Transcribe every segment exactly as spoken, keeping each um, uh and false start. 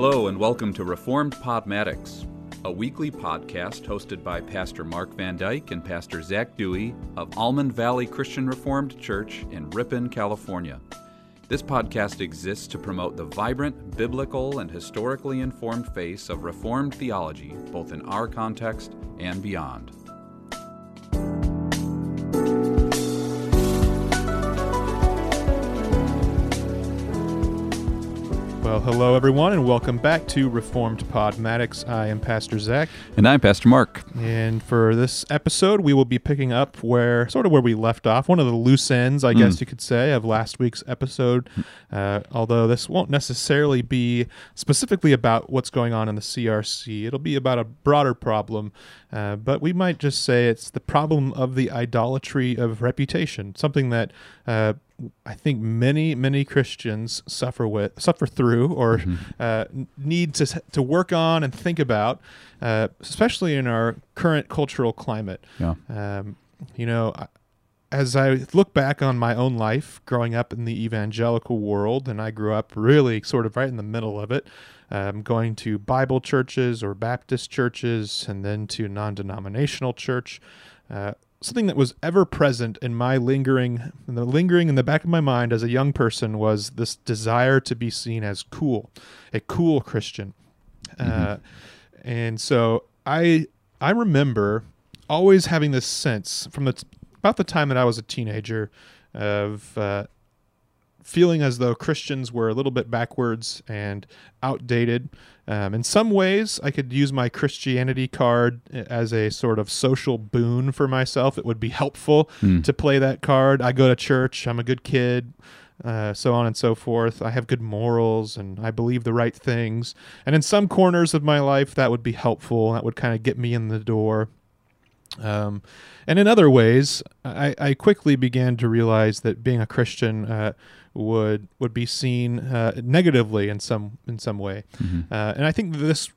Hello and welcome to Reformed Podmatics, a weekly podcast hosted by Pastor Mark Van Dyke and Pastor Zach Dewey of Almond Valley Christian Reformed Church in Ripon, California. This podcast exists to promote the vibrant, biblical, and historically informed face of Reformed theology, both in our context and beyond. Well, hello everyone, and welcome back to Reformed Podmatics. I am Pastor Zach. And I'm Pastor Mark. And for this episode, we will be picking up where, sort of where we left off, one of the loose ends, I mm. guess you could say, of last week's episode, uh, although this won't necessarily be specifically about what's going on in the C R C. It'll be about a broader problem, uh, but we might just say it's the problem of the idolatry of reputation, something that uh, I think many, many Christians suffer with, suffer through, or mm-hmm. uh, need to to work on and think about, uh, especially in our current cultural climate. Yeah. Um, you know, as I look back on my own life growing up in the evangelical world, and I grew up really sort of right in the middle of it, um, going to Bible churches or Baptist churches, and then to non-denominational church. Uh, Something that was ever present in my lingering, in the lingering in the back of my mind as a young person, was this desire to be seen as cool, a cool Christian. Mm-hmm. Uh, and so I, I remember always having this sense from the t- about the time that I was a teenager of uh, feeling as though Christians were a little bit backwards and outdated. Um, in some ways, I could use my Christianity card as a sort of social boon for myself. It would be helpful mm. to play that card. I go to church. I'm a good kid, uh, so on and so forth. I have good morals, and I believe the right things. And in some corners of my life, that would be helpful. That would kind of get me in the door. Um, and in other ways, I, I quickly began to realize that being a Christian uh, would would be seen uh, negatively in some in some way. Mm-hmm. Uh, and I think this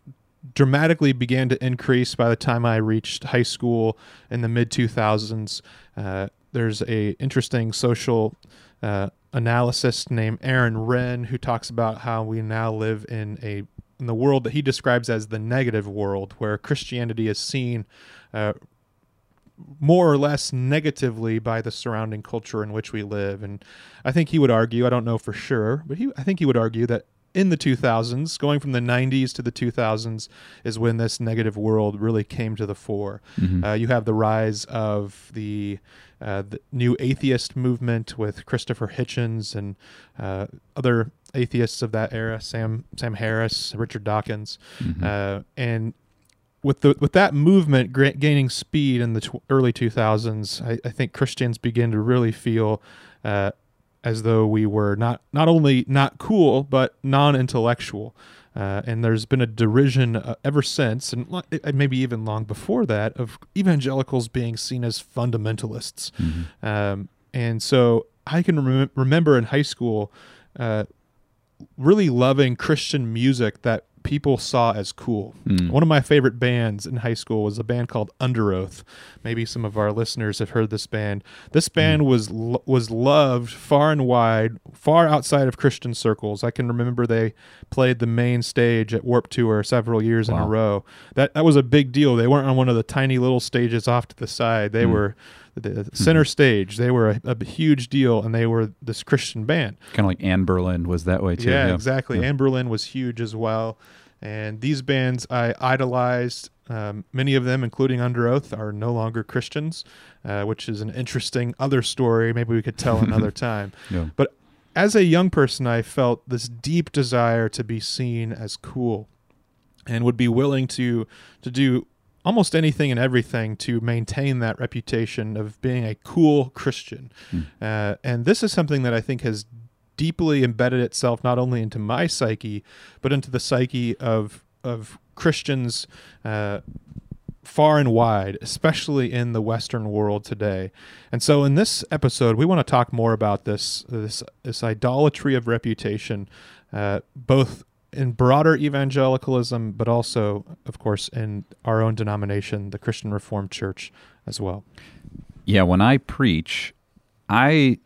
dramatically began to increase by the time I reached high school in the mid two thousands. Uh, there's a interesting social uh, analyst named Aaron Renn who talks about how we now live in a in the world that he describes as the negative world, where Christianity is seen Uh, more or less negatively by the surrounding culture in which we live. And I think he would argue, I don't know for sure, but he, I think he would argue that in the two thousands, going from the nineties to the two thousands, is when this negative world really came to the fore. Mm-hmm. Uh, you have the rise of the, uh, the new atheist movement with Christopher Hitchens and uh, other atheists of that era, Sam Sam Harris, Richard Dawkins, mm-hmm. uh, and With the with that movement g- gaining speed in the tw- early two thousands, I, I think Christians began to really feel uh, as though we were not, not only not cool, but non-intellectual. Uh, and there's been a derision uh, ever since, and lo- maybe even long before that, of evangelicals being seen as fundamentalists. Mm-hmm. Um, and so I can rem- remember in high school uh, really loving Christian music that people saw as cool. Mm. One of my favorite bands in high school was a band called Underoath. Maybe some of our listeners have heard this band. This band mm. was lo- was loved far and wide, far outside of Christian circles. I can remember they played the main stage at Warped Tour several years wow. in a row. That that was a big deal. They weren't on one of the tiny little stages off to the side. They mm. were the center stage. They were a, a huge deal, and they were this Christian band. Kind of like Anberlin was that way too. Yeah, yeah. exactly. Yeah. Anberlin was huge as well. And these bands I idolized. Um, many of them, including Underoath, are no longer Christians, uh, which is an interesting other story. Maybe we could tell another time. Yeah. But as a young person, I felt this deep desire to be seen as cool, and would be willing to to do almost anything and everything to maintain that reputation of being a cool Christian. Mm. Uh, and this is something that I think has deeply embedded itself not only into my psyche, but into the psyche of of Christians uh, far and wide, especially in the Western world today. And so in this episode, we want to talk more about this, this, this idolatry of reputation, uh, both in broader evangelicalism, but also, of course, in our own denomination, the Christian Reformed Church, as well. Yeah, when I preach, I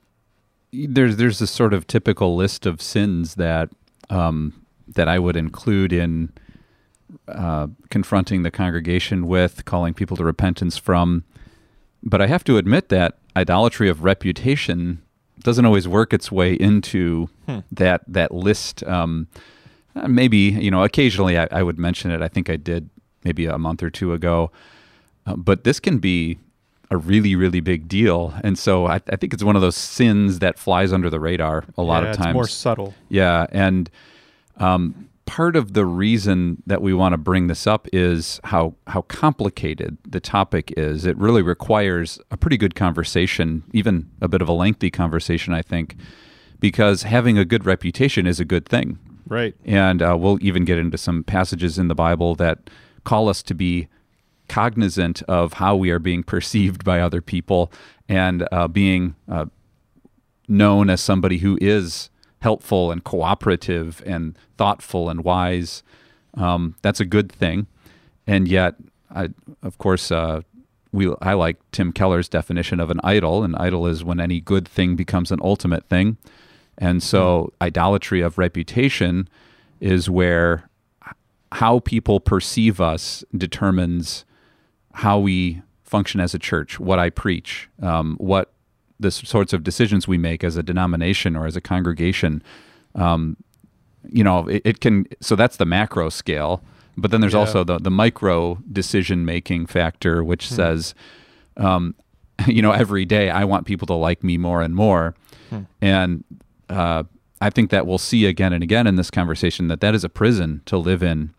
there's there's this sort of typical list of sins that um, that I would include in uh, confronting the congregation with, calling people to repentance from. But I have to admit that idolatry of reputation doesn't always work its way into hmm. that that list. Um, maybe, you know, occasionally I, I would mention it. I think I did maybe a month or two ago. Uh, but this can be a really, really big deal. And so I, I think it's one of those sins that flies under the radar a lot yeah, of times. It's more subtle. Yeah. And um, part of the reason that we want to bring this up is how, how complicated the topic is. It really requires a pretty good conversation, even a bit of a lengthy conversation, I think, because having a good reputation is a good thing. Right. And uh, we'll even get into some passages in the Bible that call us to be cognizant of how we are being perceived by other people and uh, being uh, known as somebody who is helpful and cooperative and thoughtful and wise. Um, that's a good thing. And yet, I, of course, uh, we I like Tim Keller's definition of an idol. An idol is when any good thing becomes an ultimate thing. And so mm-hmm. idolatry of reputation is where how people perceive us determines how we function as a church, what I preach, um, what the sorts of decisions we make as a denomination or as a congregation. Um, you know, it, it can, so that's the macro scale, but then there's yeah. also the, the micro decision-making factor, which hmm. says, um, you know, every day I want people to like me more and more. Hmm. And uh, I think that we'll see again and again in this conversation that that is a prison to live in.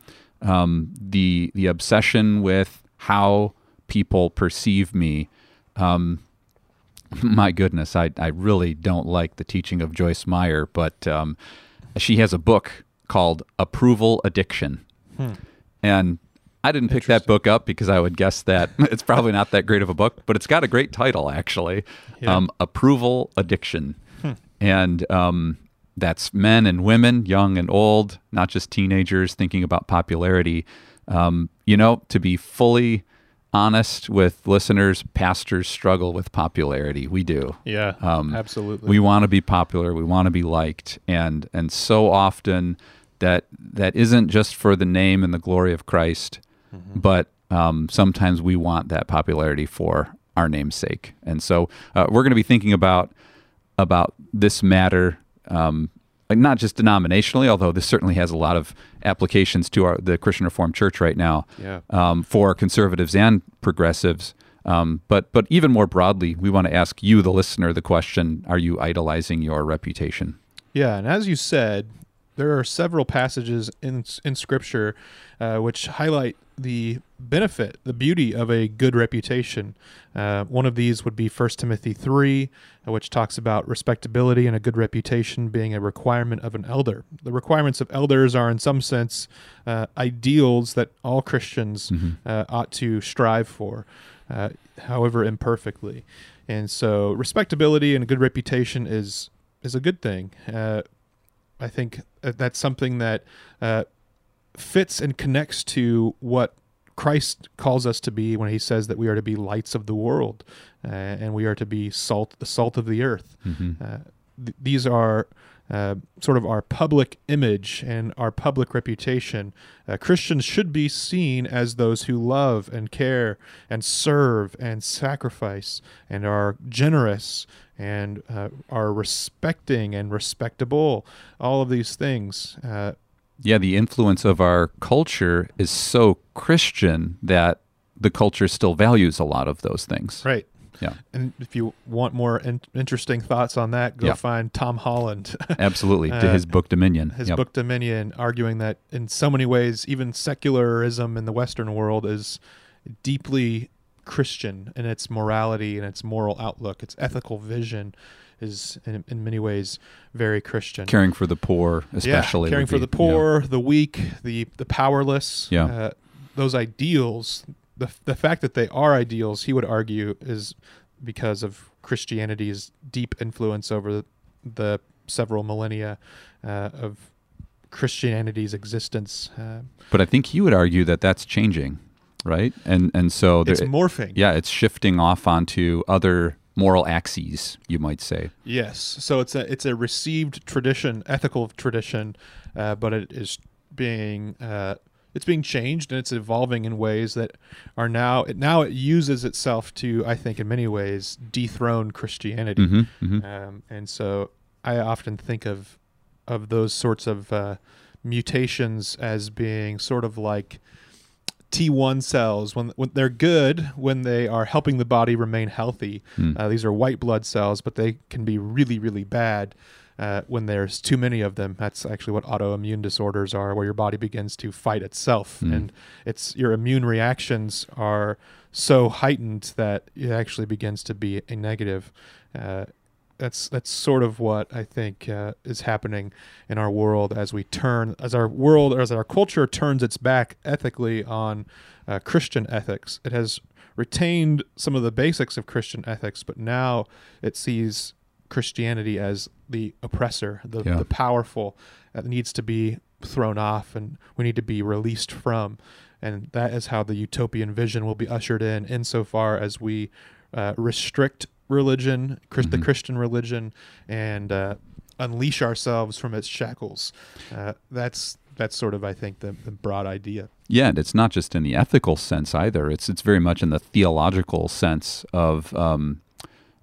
Um, the the obsession with how people perceive me. Um, my goodness, I, I really don't like the teaching of Joyce Meyer, but um, she has a book called Approval Addiction. Hmm. And I didn't pick that book up because I would guess that it's probably not that great of a book, but it's got a great title, actually. Yeah. Um, Approval Addiction. Hmm. And um, that's men and women, young and old, not just teenagers thinking about popularity. Um, you know, to be fully honest with listeners, pastors struggle with popularity. We do. Yeah, um, absolutely. We want to be popular. We want to be liked. And and so often that that isn't just for the name and the glory of Christ, mm-hmm. but um, sometimes we want that popularity for our name's sake. And so uh, we're going to be thinking about about this matter Um, not just denominationally, although this certainly has a lot of applications to our, the Christian Reformed Church right now, yeah. um, for conservatives and progressives. Um, but but even more broadly, we want to ask you, the listener, the question, are you idolizing your reputation? Yeah, and as you said, there are several passages in, in Scripture uh, which highlight the benefit, the beauty of a good reputation. Uh, one of these would be First Timothy three, which talks about respectability and a good reputation being a requirement of an elder. The requirements of elders are, in some sense, uh, ideals that all Christians mm-hmm. uh, ought to strive for, uh, however imperfectly. And so respectability and a good reputation is is a good thing. Uh, I think that's something that uh, fits and connects to what Christ calls us to be when he says that we are to be lights of the world uh, and we are to be salt, the salt of the earth. Mm-hmm. Uh, th- these are uh, sort of our public image and our public reputation. Uh, Christians should be seen as those who love and care and serve and sacrifice and are generous and uh, are respecting and respectable, all of these things. Uh, Yeah, the influence of our culture is so Christian that the culture still values a lot of those things. Right. Yeah. And if you want more in- interesting thoughts on that, go yeah. find Tom Holland. Absolutely, to his book Dominion. His yep. book Dominion, arguing that in so many ways, even secularism in the Western world is deeply Christian in its morality and its moral outlook, its ethical vision. Is in, in many ways very Christian. Caring for the poor, especially. Yeah, caring be, for the poor, yeah. the weak, the the powerless. Yeah. Uh, those ideals, the the fact that they are ideals, he would argue, is because of Christianity's deep influence over the, the several millennia uh, of Christianity's existence. Uh, but I think he would argue that that's changing, right? And and so there, it's morphing. Yeah, it's shifting off onto other moral axes, you might say. Yes. So it's a it's a received tradition, ethical tradition, uh, but it is being uh, it's being changed, and it's evolving in ways that are now it now it uses itself to, I think, in many ways, dethrone Christianity. Mm-hmm, mm-hmm. Um, and so I often think of of those sorts of uh, mutations as being sort of like T one cells. When, when they're good, when they are helping the body remain healthy. Mm. Uh, these are white blood cells, but they can be really, really bad uh, when there's too many of them. That's actually what autoimmune disorders are, where your body begins to fight itself. Mm. And it's your immune reactions are so heightened that it actually begins to be a negative. Uh, That's that's sort of what I think uh, is happening in our world as we turn, as our world, or as our culture turns its back ethically on uh, Christian ethics. It has retained some of the basics of Christian ethics, but now it sees Christianity as the oppressor, the, yeah. the powerful, that needs to be thrown off, and we need to be released from. And that is how the utopian vision will be ushered in, insofar as we uh, restrict religion, Christ, mm-hmm. the Christian religion, and uh, unleash ourselves from its shackles. Uh, that's that's sort of, I think, the, the broad idea. Yeah, and it's not just in the ethical sense either. It's it's very much in the theological sense of um,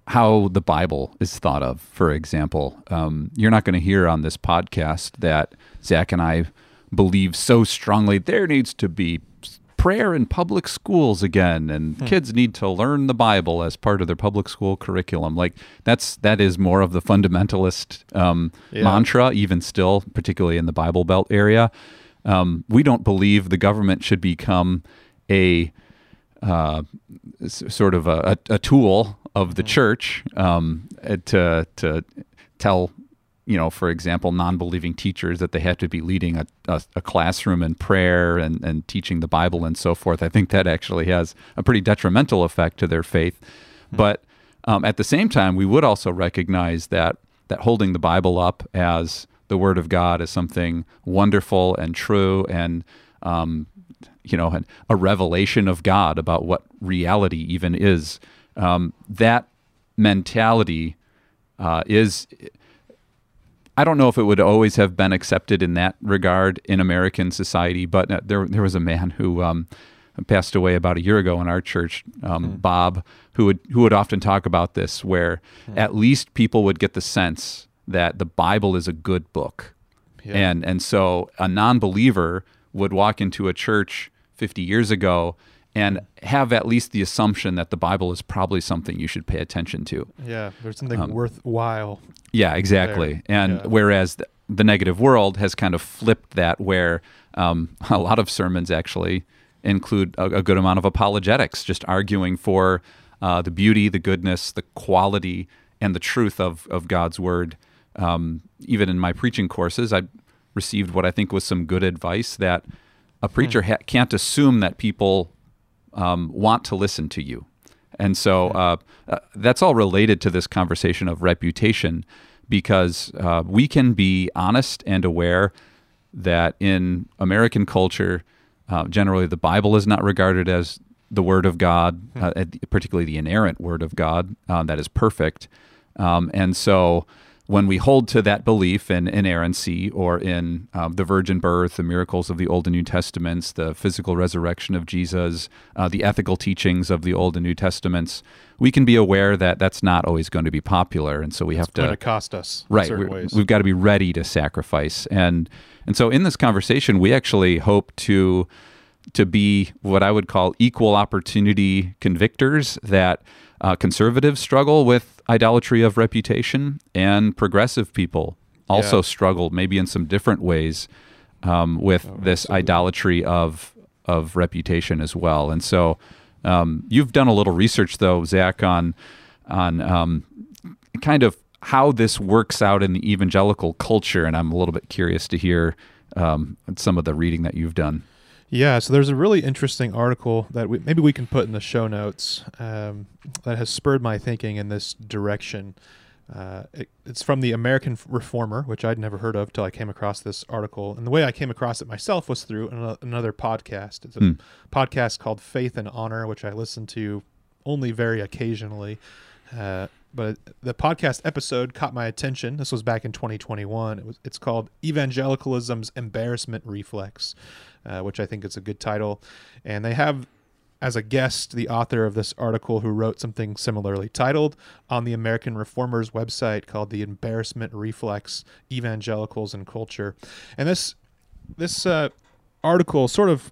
how the Bible is thought of, for example. Um, you're not going to hear on this podcast that Zach and I believe so strongly there needs to be prayer in public schools again, and hmm. kids need to learn the Bible as part of their public school curriculum. Like that's that is more of the fundamentalist um, yeah. mantra, even still, particularly in the Bible Belt area. Um, we don't believe the government should become a uh, sort of a, a tool of the hmm. church um, to to tell. You know, for example, non-believing teachers that they have to be leading a, a, a classroom in prayer and, and teaching the Bible and so forth. I think that actually has a pretty detrimental effect to their faith. Mm-hmm. But um, at the same time, we would also recognize that that holding the Bible up as the Word of God is something wonderful and true and, um, you know, an, a revelation of God about what reality even is. Um, that mentality uh, is... I don't know if it would always have been accepted in that regard in American society, but there there was a man who um, passed away about a year ago in our church, um, mm. Bob, who would who would often talk about this, where mm. at least people would get the sense that the Bible is a good book. Yeah. And, and so a non-believer would walk into a church fifty years ago and have at least the assumption that the Bible is probably something you should pay attention to. Yeah, there's something um, worthwhile. Yeah, exactly. There. And yeah. whereas the, the negative world has kind of flipped that, where um, a lot of sermons actually include a, a good amount of apologetics, just arguing for uh, the beauty, the goodness, the quality, and the truth of, of God's Word. Um, even in my preaching courses, I received what I think was some good advice, that a preacher hmm. ha- can't assume that people... Um, want to listen to you. And so uh, uh, that's all related to this conversation of reputation, because uh, we can be honest and aware that in American culture, uh, generally the Bible is not regarded as the Word of God, uh, particularly the inerrant Word of God uh, that is perfect. Um, and so when we hold to that belief in inerrancy or in um, the virgin birth, the miracles of the Old and New Testaments, the physical resurrection of Jesus, uh, the ethical teachings of the Old and New Testaments, we can be aware that that's not always going to be popular, and so we it's have to... It's going to cost us right, in certain ways. We've got to be ready to sacrifice. And and so in this conversation, we actually hope to to be what I would call equal opportunity convictors, that uh, conservatives struggle with idolatry of reputation, and progressive people also yeah. struggle, maybe in some different ways, um, with oh, this absolutely. idolatry of of reputation as well. And so um, you've done a little research, though, Zach, on, on um, kind of how this works out in the evangelical culture, and I'm a little bit curious to hear um, some of the reading that you've done. Yeah, so there's a really interesting article that we, maybe we can put in the show notes um, that has spurred my thinking in this direction. Uh, it, it's from the American Reformer, which I'd never heard of till I came across this article. And the way I came across it myself was through an, another podcast. It's a mm. podcast called Faith and Honor, which I listen to only very occasionally. Uh, but the podcast episode caught my attention. This was back in twenty twenty-one. It was, it's called Evangelicalism's Embarrassment Reflex, uh, which I think is a good title. And they have as a guest the author of this article who wrote something similarly titled on the American Reformer's website called The Embarrassment Reflex, Evangelicals and Culture. And this, this uh, article sort of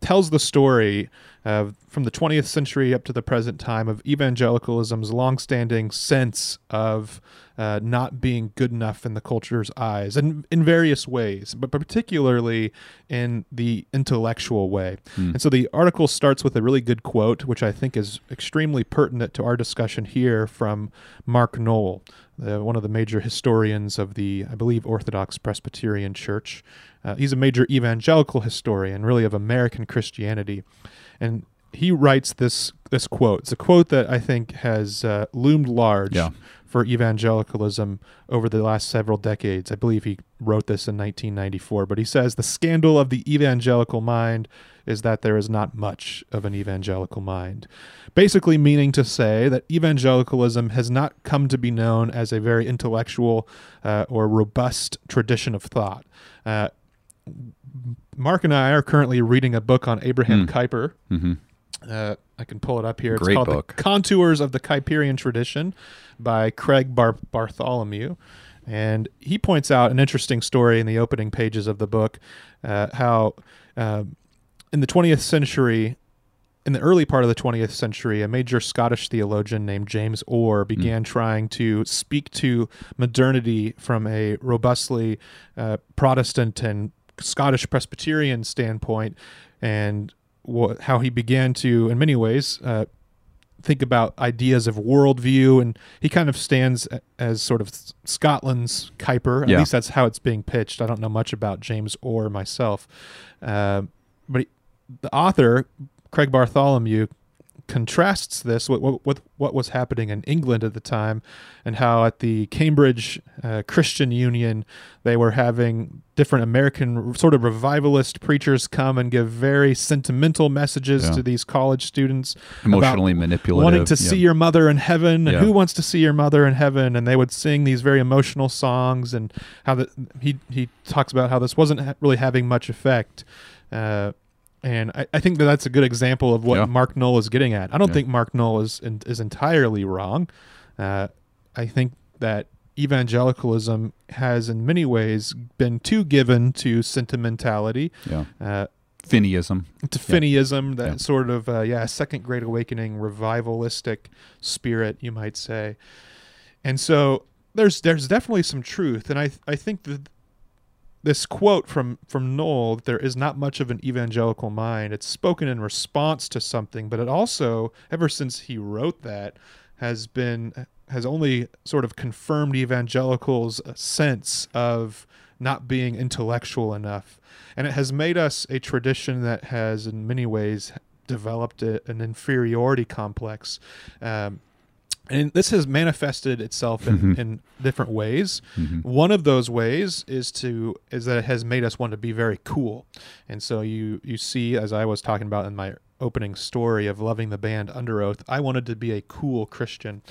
tells the story uh, from the twentieth century up to the present time of evangelicalism's longstanding sense of uh, not being good enough in the culture's eyes, and in various ways, but particularly in the intellectual way. Mm. And so the article starts with a really good quote, which I think is extremely pertinent to our discussion here, from Mark Noll, the, one of the major historians of the, I believe, Orthodox Presbyterian Church. Uh, he's a major evangelical historian, really, of American Christianity. And he writes this this quote. It's a quote that I think has uh, loomed large yeah. for evangelicalism over the last several decades. I believe he wrote this in nineteen ninety-four, but he says, "The scandal of the evangelical mind is that there is not much of an evangelical mind." Basically meaning to say that evangelicalism has not come to be known as a very intellectual uh, or robust tradition of thought. Uh, Mark and I are currently reading a book on Abraham mm. Kuyper. Mm-hmm. Uh, I can pull it up here. It's Great called book. The Contours of the Kuyperian Tradition by Craig Bar- Bartholomew. And he points out an interesting story in the opening pages of the book, uh, how uh, in the twentieth century, in the early part of the twentieth century, a major Scottish theologian named James Orr began mm. trying to speak to modernity from a robustly uh, Protestant and Scottish Presbyterian standpoint, and how he began to, in many ways, uh, think about ideas of worldview, and he kind of stands as sort of Scotland's Kuyper. At yeah. least that's how it's being pitched. I don't know much about James Orr myself. Uh, but he, the author, Craig Bartholomew, contrasts this with, with what was happening in England at the time, and how at the Cambridge uh, Christian Union they were having different American sort of revivalist preachers come and give very sentimental messages yeah. to these college students, emotionally manipulative, wanting to yeah. see your mother in heaven, and yeah. who wants to see your mother in heaven, and they would sing these very emotional songs, and how the, he he talks about how this wasn't ha- really having much effect. Uh, And I, I think that that's a good example of what yeah. Mark Noll is getting at. I don't yeah. think Mark Noll is is entirely wrong. Uh, I think that evangelicalism has, in many ways, been too given to sentimentality. Yeah. Uh, Finneyism. To Finneyism, yeah. that yeah. sort of uh, yeah Second Great Awakening revivalistic spirit, you might say. And so there's there's definitely some truth, and I I think that. This quote from, from Noll, there is not much of an evangelical mind. It's spoken in response to something, but it also, ever since he wrote that, has been has only sort of confirmed evangelicals' sense of not being intellectual enough. And it has made us a tradition that has, in many ways, developed a, an inferiority complex. Um, And this has manifested itself in, mm-hmm. in different ways. Mm-hmm. One of those ways is to is that it has made us want to be very cool. And so you you see, as I was talking about in my opening story of loving the band Underoath, I wanted to be a cool Christian.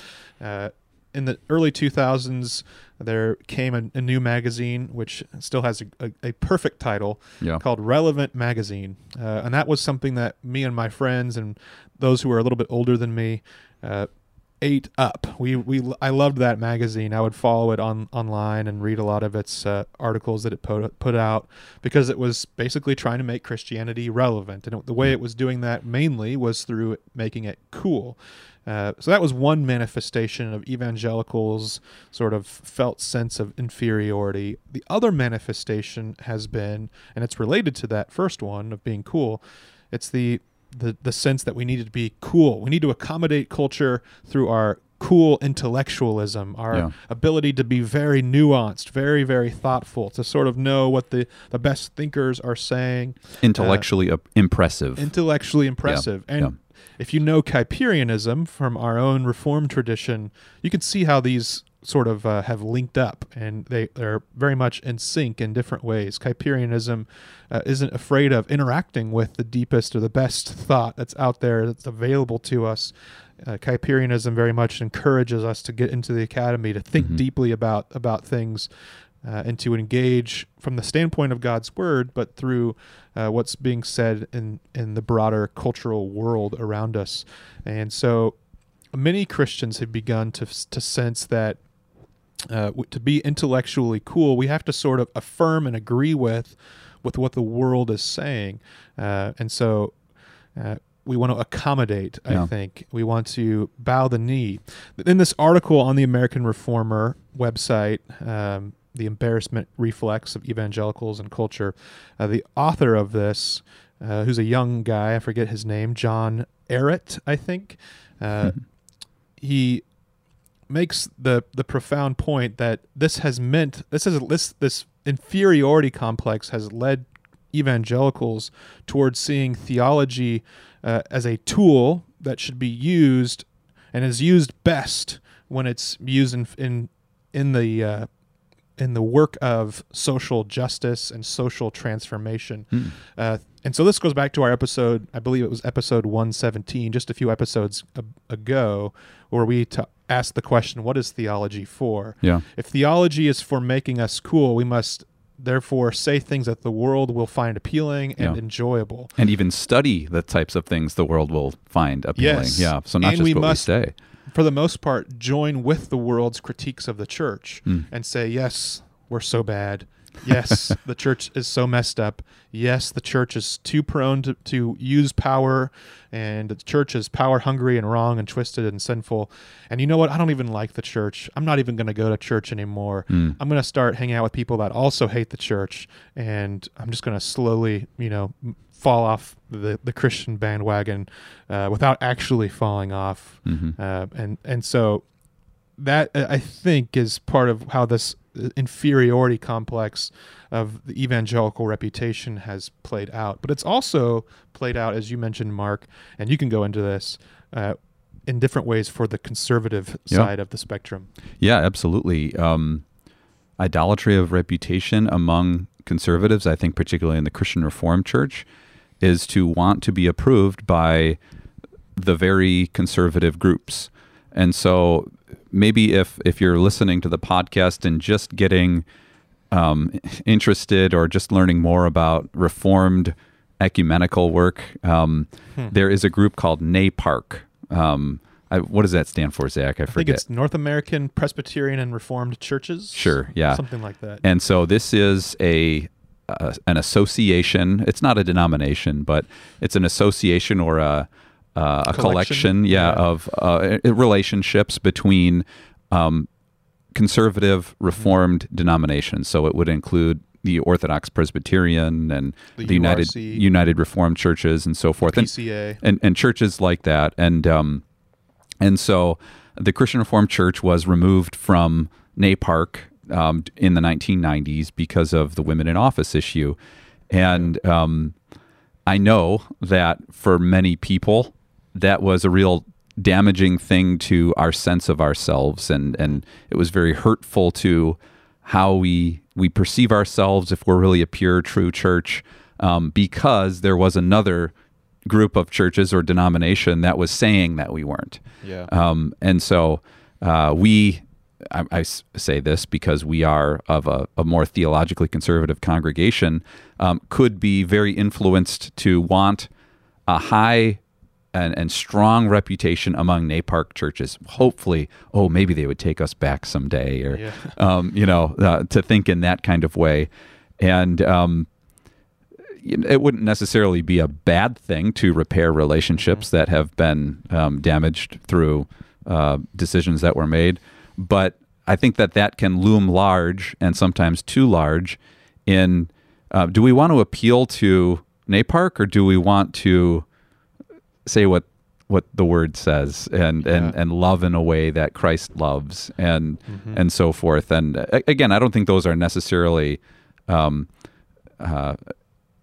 Uh, in the early two thousands, there came a, a new magazine, which still has a, a, a perfect title, yeah. called Relevant Magazine. Uh, and that was something that me and my friends and those who were a little bit older than me uh ate up. We we I loved that magazine. I would follow it on online and read a lot of its uh, articles that it put, put out, because it was basically trying to make Christianity relevant, and it, the way it was doing that mainly was through making it cool. Uh, so that was one manifestation of evangelicals' sort of felt sense of inferiority. The other manifestation has been, and it's related to that first one of being cool, it's the The, the sense that we need to be cool. We need to accommodate culture through our cool intellectualism, our yeah. ability to be very nuanced, very, very thoughtful, to sort of know what the, the best thinkers are saying. Intellectually uh, impressive. Intellectually impressive. Yeah. And yeah. if you know Kuyperianism from our own Reformed tradition, you can see how these sort of uh, have linked up, and they are very much in sync in different ways. Kuyperianism uh, isn't afraid of interacting with the deepest or the best thought that's out there, that's available to us, uh, Kyperianism very much encourages us to get into the academy, to think mm-hmm. deeply about about things, uh, and to engage from the standpoint of God's word, but through uh, what's being said in in the broader cultural world around us. And so many Christians have begun to to sense that uh, to be intellectually cool, we have to sort of affirm and agree with with what the world is saying, uh, and so. Uh, We want to accommodate, yeah. I think. We want to bow the knee. In this article on the American Reformer website, um, The Embarrassment Reflex of Evangelicals and Culture, uh, the author of this, uh, who's a young guy, I forget his name, John Arrett, I think, uh, mm-hmm. he makes the the profound point that this has meant, this is this this inferiority complex has led evangelicals towards seeing theology uh, as a tool that should be used, and is used best when it's used in in, in the uh, in the work of social justice and social transformation. Mm. Uh, and so this goes back to our episode, I believe it was episode one seventeen, just a few episodes ago, where we t- asked the question, what is theology for? Yeah. If theology is for making us cool, we must therefore say things that the world will find appealing and yeah. enjoyable. And even study the types of things the world will find appealing. Yes. Yeah. So not and just we what must, we say. For the most part, join with the world's critiques of the church mm. and say, yes, we're so bad. Yes, the church is so messed up. Yes, the church is too prone to, to use power, and the church is power hungry and wrong and twisted and sinful. And you know what? I don't even like the church. I'm not even going to go to church anymore. Mm. I'm going to start hanging out with people that also hate the church, and I'm just going to slowly, you know, fall off the, the Christian bandwagon uh, without actually falling off. Mm-hmm. Uh, and and so that, I think, is part of how this inferiority complex of the evangelical reputation has played out. But it's also played out, as you mentioned, Mark, and you can go into this, uh, in different ways for the conservative yeah. side of the spectrum. Yeah, absolutely. Um, idolatry of reputation among conservatives, I think particularly in the Christian Reformed Church, is to want to be approved by the very conservative groups. And so maybe if, if you're listening to the podcast and just getting um, interested or just learning more about Reformed ecumenical work, um, hmm. there is a group called NAPARC. Um, I, what does that stand for, Zach? I, I forget. I think it's North American Presbyterian and Reformed Churches. Sure, yeah. Something like that. And so this is a, a an association. It's not a denomination, but it's an association or a Uh, a collection, collection yeah, yeah, of uh, relationships between um, conservative, Reformed mm-hmm. denominations. So it would include the Orthodox Presbyterian and the, the United United Reformed Churches and so forth, P C A. And, and and churches like that. And um, and so the Christian Reformed Church was removed from NAPARC um, in the nineteen nineties because of the women in office issue, and um, I know that for many people, that was a real damaging thing to our sense of ourselves, and, and it was very hurtful to how we we perceive ourselves if we're really a pure, true church, um, because there was another group of churches or denomination that was saying that we weren't. Yeah. Um, and so uh, we, I, I say this because we are of a, a more theologically conservative congregation, um, could be very influenced to want a high And, and strong reputation among NAPARC churches. Hopefully, oh, maybe they would take us back someday, or yeah. um, you know, uh, to think in that kind of way. And um, it wouldn't necessarily be a bad thing to repair relationships mm-hmm. that have been um, damaged through uh, decisions that were made. But I think that that can loom large, and sometimes too large. In uh, do we want to appeal to NAPARC, or do we want to say what what the word says, and, yeah. and, and love in a way that Christ loves, and mm-hmm. and so forth. And uh, again, I don't think those are necessarily um, uh,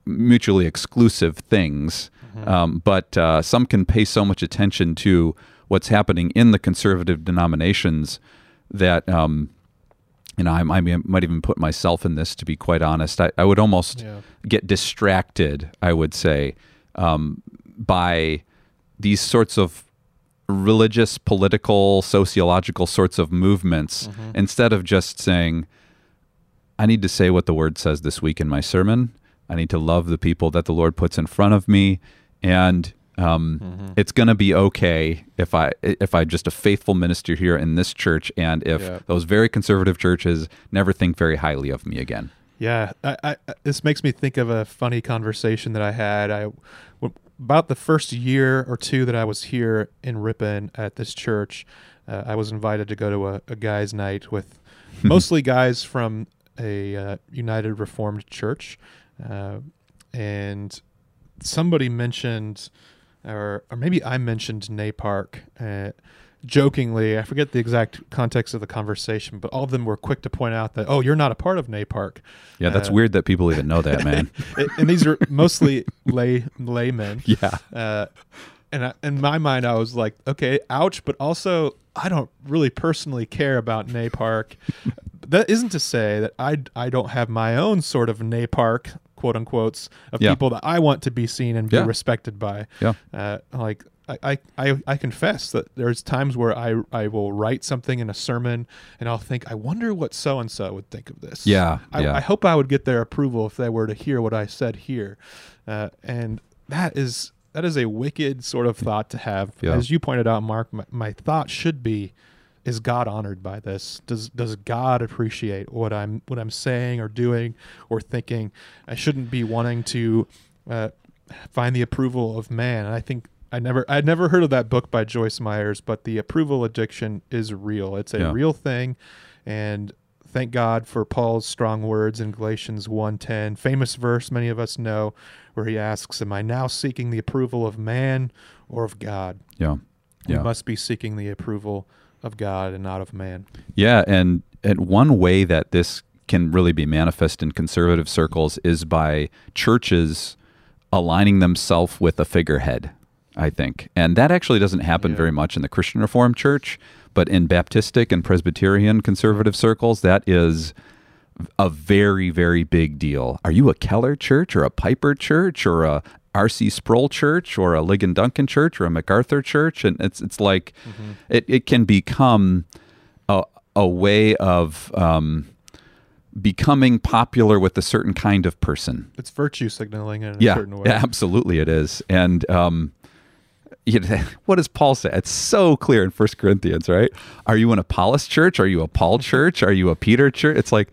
mutually exclusive things, mm-hmm. um, but uh, some can pay so much attention to what's happening in the conservative denominations that, um, you know, I, I might even put myself in this, to be quite honest. I, I would almost yeah. get distracted, I would say, um, by these sorts of religious, political, sociological sorts of movements, mm-hmm. instead of just saying, I need to say what the word says this week in my sermon. I need to love the people that the Lord puts in front of me. And um, mm-hmm. it's going to be okay if I if I just a faithful minister here in this church, and if yeah. those very conservative churches never think very highly of me again. Yeah, I, I, this makes me think of a funny conversation that I had. I, about the first year or two that I was here in Ripon at this church, uh, I was invited to go to a, a guys' night with mostly guys from a uh, United Reformed Church. Uh, and somebody mentioned, or, or maybe I mentioned NAPARC uh, jokingly. I forget the exact context of the conversation, but all of them were quick to point out that, oh, you're not a part of NAPARC. Yeah, that's uh, weird that people even know that, man. And these are mostly lay laymen. Yeah. Uh, and I, in my mind, I was like, okay, ouch, but also I don't really personally care about NAPARC. That isn't to say that I, I don't have my own sort of NAPARC, quote unquotes, of yeah. people that I want to be seen and be yeah. respected by. Yeah. Uh, like I, I I confess that there's times where I, I will write something in a sermon and I'll think, I wonder what so-and-so would think of this. Yeah. I, yeah. I hope I would get their approval if they were to hear what I said here. Uh, and that is that is a wicked sort of thought to have. Yeah. As you pointed out, Mark, my, my thought should be, is God honored by this? Does does God appreciate what I'm what I'm saying or doing or thinking? I shouldn't be wanting to uh, find the approval of man. And I think I never I'd never heard of that book by Joyce Meyer, but the approval addiction is real. It's a yeah. real thing, and thank God for Paul's strong words in Galatians one ten, famous verse many of us know, where he asks, "Am I now seeking the approval of man or of God?" Yeah, yeah. We must be seeking the approval of God and not of man. Yeah, and, and one way that this can really be manifest in conservative circles is by churches aligning themselves with a figurehead, I think. And that actually doesn't happen yeah. very much in the Christian Reformed Church, but in Baptistic and Presbyterian conservative circles, that is a very, very big deal. Are you a Keller church or a Piper church or a R C Sproul church or a Ligon Duncan church or a MacArthur church? And it's it's like mm-hmm. it, it can become a, a way of um, becoming popular with a certain kind of person. It's virtue signaling in yeah, a certain way. Yeah, absolutely it is. And um, you know, what does Paul say? It's so clear in First Corinthians, right? Are you an Apollos church? Are you a Paul church? Are you a Peter church? It's like,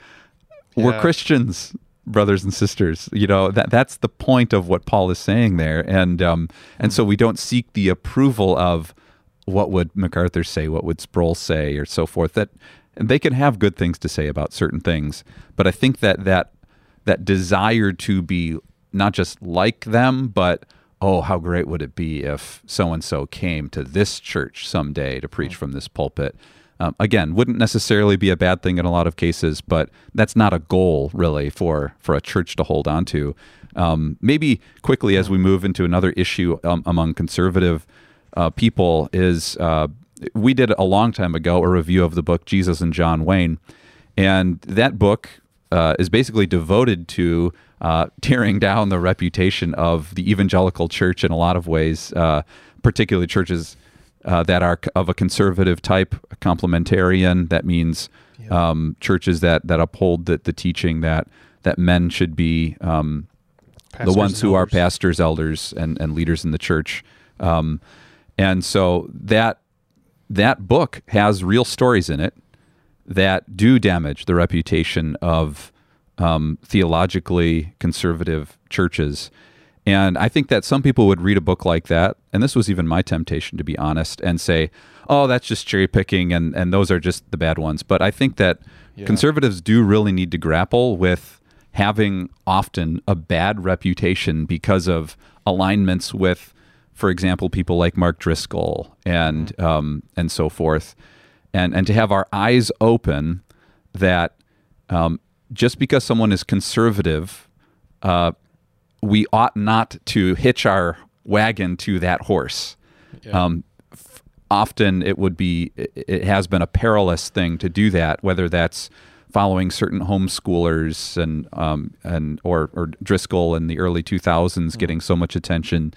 yeah. we're Christians, brothers and sisters. You know, that that's the point of what Paul is saying there. And um, and so we don't seek the approval of what would MacArthur say, what would Sproul say, or so forth. That and they can have good things to say about certain things, but I think that that that desire to be not just like them, but oh, how great would it be if so and so came to this church someday to preach from this pulpit. Um, again, wouldn't necessarily be a bad thing in a lot of cases, but that's not a goal really for, for a church to hold on to. Um, maybe quickly as we move into another issue um, among conservative uh, people is uh, we did a long time ago a review of the book Jesus and John Wayne, and that book uh, is basically devoted to uh, tearing down the reputation of the evangelical church in a lot of ways, uh, particularly churches Uh, that are of a conservative type, a complementarian. That means yeah. um, churches that that uphold the, the teaching that that men should be um, the ones who are pastors, elders, and, and leaders in the church. Um, and so that that book has real stories in it that do damage the reputation of um, theologically conservative churches. And I think that some people would read a book like that, and this was even my temptation, to be honest, and say, oh, that's just cherry picking, and, and those are just the bad ones. But I think that yeah. conservatives do really need to grapple with having often a bad reputation because of alignments with, for example, people like Mark Driscoll and mm-hmm. um, and so forth, and, and to have our eyes open that um, just because someone is conservative, uh, we ought not to hitch our wagon to that horse. Yeah. Um, f- often it would be, it, it has been a perilous thing to do that, whether that's following certain homeschoolers and, um, and, or, or Driscoll in the early two thousands, mm-hmm. getting so much attention,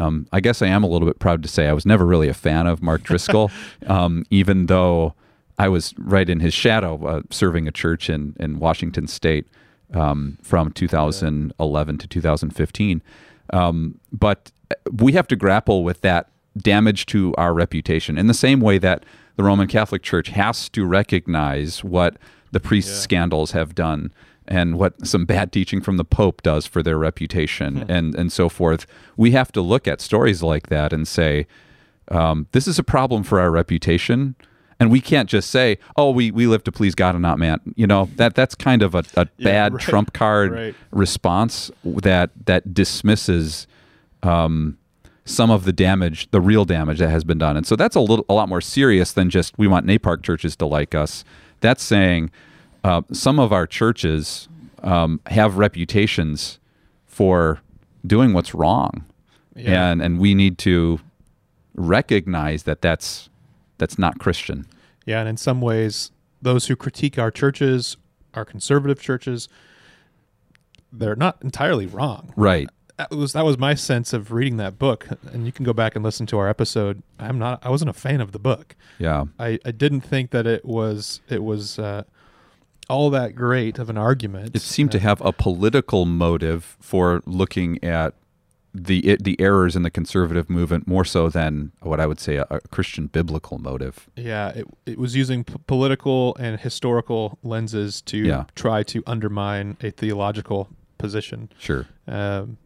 Um, I guess I am a little bit proud to say I was never really a fan of Mark Driscoll, um, even though I was right in his shadow uh, serving a church in, in Washington State um, from two thousand eleven yeah. to two thousand fifteen. Um, but we have to grapple with that damage to our reputation in the same way that the Roman Catholic Church has to recognize what the priest yeah. scandals have done and what some bad teaching from the Pope does for their reputation hmm. and, and so forth. We have to look at stories like that and say, um, this is a problem for our reputation. And we can't just say, oh, we, we live to please God and not man. You know, that that's kind of a, a yeah, bad right, trump card right. response that that dismisses um, some of the damage, the real damage that has been done. And so that's a little, a lot more serious than just we want NAPARC churches to like us. That's saying uh, some of our churches um, have reputations for doing what's wrong. Yeah. And, and we need to recognize that that's that's not Christian. Yeah, and in some ways, those who critique our churches, our conservative churches, they're not entirely wrong. Right. That was that was my sense of reading that book, and you can go back and listen to our episode. I'm not. I wasn't a fan of the book. Yeah. I, I didn't think that it was it was uh, all that great of an argument. It seemed uh, to have a political motive for looking at the it, the errors in the conservative movement more so than what I would say a, a Christian biblical motive. Yeah, it it was using p- political and historical lenses to yeah. try to undermine a theological position. Sure. Um,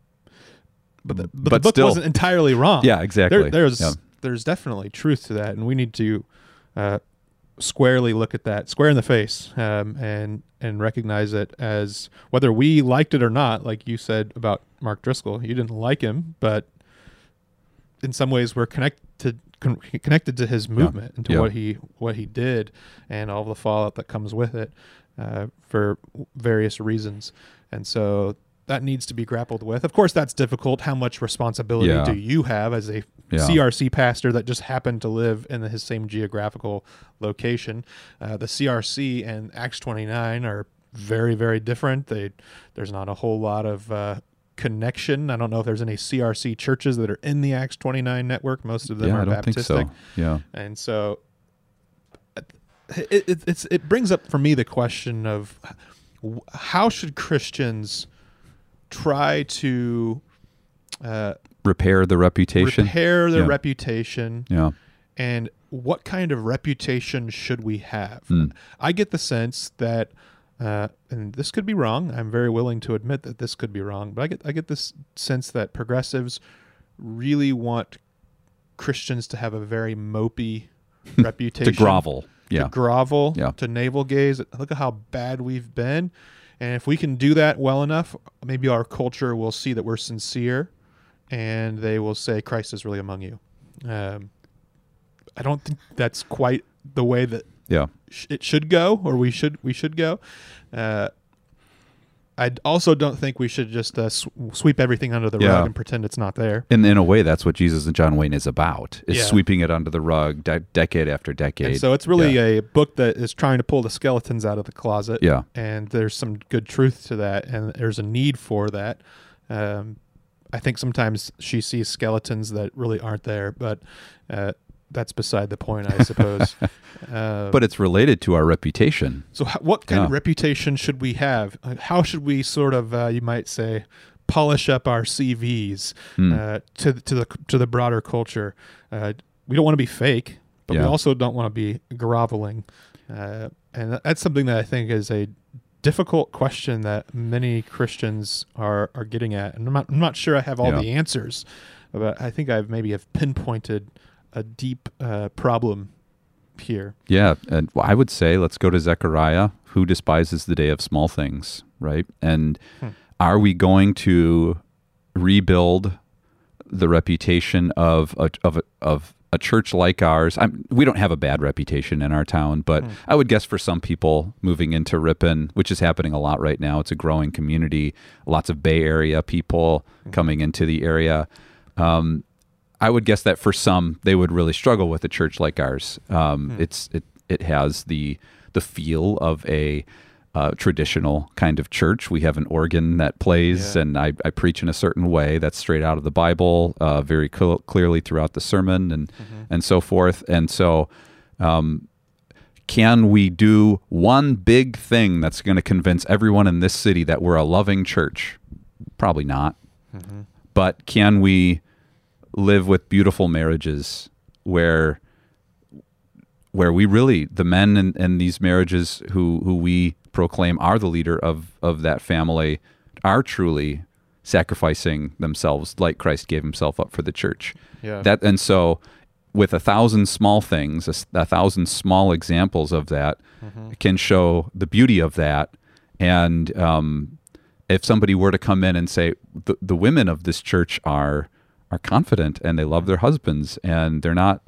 but the, but, but the book still, wasn't entirely wrong. Yeah, exactly. There, there's yeah. there's definitely truth to that, and we need to uh, squarely look at that, square in the face, um, and and recognize it as whether we liked it or not. Like you said about Mark Driscoll, you didn't like him, but in some ways we're connected con- connected to his movement yeah. and to yeah. what he what he did and all the fallout that comes with it uh, for various reasons, and so that needs to be grappled with. Of course, that's difficult. How much responsibility yeah. do you have as a yeah. C R C pastor that just happened to live in the, his same geographical location? Uh, the C R C and Acts twenty-nine are very, very different. They, there's not a whole lot of uh, connection. I don't know if there's any C R C churches that are in the Acts twenty-nine network. Most of them yeah, are I don't Baptistic. Think so. Yeah, and so it, it, it's, it brings up for me the question of how should Christians try to uh, repair the reputation. Repair the yeah. reputation. Yeah. And what kind of reputation should we have? Mm. I get the sense that, uh, and this could be wrong. I'm very willing to admit that this could be wrong. But I get I get this sense that progressives really want Christians to have a very mopey reputation. To grovel. Yeah. To grovel. Yeah. To navel gaze. Look at how bad we've been. And if we can do that well enough, maybe our culture will see that we're sincere, and they will say, Christ is really among you. Um, I don't think that's quite the way that yeah. sh- it should go, or we should we should go. Uh, I also don't think we should just uh, sw- sweep everything under the yeah. rug and pretend it's not there. And in a way, that's what Jesus and John Wayne is about, is yeah. sweeping it under the rug de- decade after decade. And so it's really yeah. a book that is trying to pull the skeletons out of the closet. Yeah. And there's some good truth to that, and there's a need for that. Um, I think sometimes she sees skeletons that really aren't there, but uh, that's beside the point, I suppose. Uh, but it's related to our reputation. So how, what kind yeah. of reputation should we have? How should we sort of, uh, you might say, polish up our C Vs mm. uh, to to the to the broader culture? Uh, we don't want to be fake, but yeah. we also don't want to be groveling. Uh, and that's something that I think is a difficult question that many Christians are, are getting at. And I'm not, I'm not sure I have all yeah. the answers, but I think I maybe have pinpointed a deep uh, problem here. Yeah, and I would say let's go to Zechariah, who despises the day of small things, right? And hmm. are we going to rebuild the reputation of a, of a, of a church like ours? I'm, we don't have a bad reputation in our town, but hmm. I would guess for some people moving into Ripon, which is happening a lot right now, it's a growing community, lots of Bay Area people hmm. coming into the area. Um, I would guess that for some, they would really struggle with a church like ours. Um, hmm. It's it it has the the feel of a uh, traditional kind of church. We have an organ that plays, yeah. and I, I preach in a certain way that's straight out of the Bible, uh, very cl- clearly throughout the sermon and mm-hmm. and so forth. And so, um, can we do one big thing that's going to convince everyone in this city that we're a loving church? Probably not. Mm-hmm. But can we live with beautiful marriages where where we really, the men in, in these marriages who, who we proclaim are the leader of, of that family are truly sacrificing themselves like Christ gave himself up for the church. Yeah. That, and so with a thousand small things, a, a thousand small examples of that mm-hmm. can show the beauty of that. And um, if somebody were to come in and say, the, the women of this church are are confident and they love their husbands and they're not,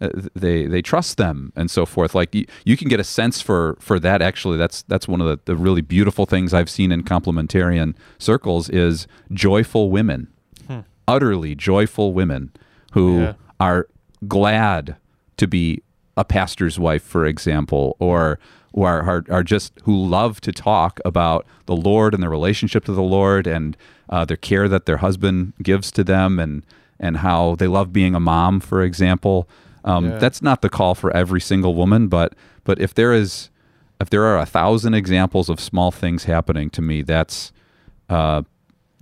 Uh, they they trust them and so forth. Like you, you can get a sense for for that. Actually, that's that's one of the, the really beautiful things I've seen in complementarian circles is joyful women, hmm. utterly joyful women who yeah. are glad to be a pastor's wife, for example, or who are, are are just who love to talk about the Lord and their relationship to the Lord and uh, their care that their husband gives to them and and how they love being a mom, for example. Um, yeah. That's not the call for every single woman, but but if there is, if there are a thousand examples of small things happening to me, that's uh,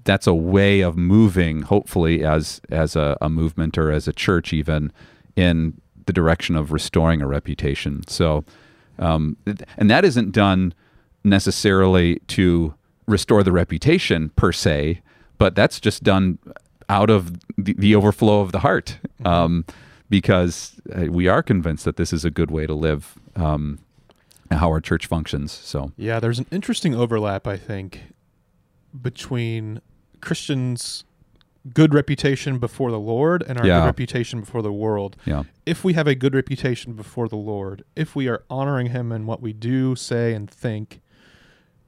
that's a way of moving, hopefully, as as a, a movement or as a church, even in the direction of restoring a reputation. So, um, and that isn't done necessarily to restore the reputation per se, but that's just done out of the, the overflow of the heart. Mm-hmm. Um, because we are convinced that this is a good way to live um, how our church functions. So yeah, there's an interesting overlap, I think, between Christians' good reputation before the Lord and our yeah. good reputation before the world. Yeah. If we have a good reputation before the Lord, if we are honoring him in what we do, say, and think,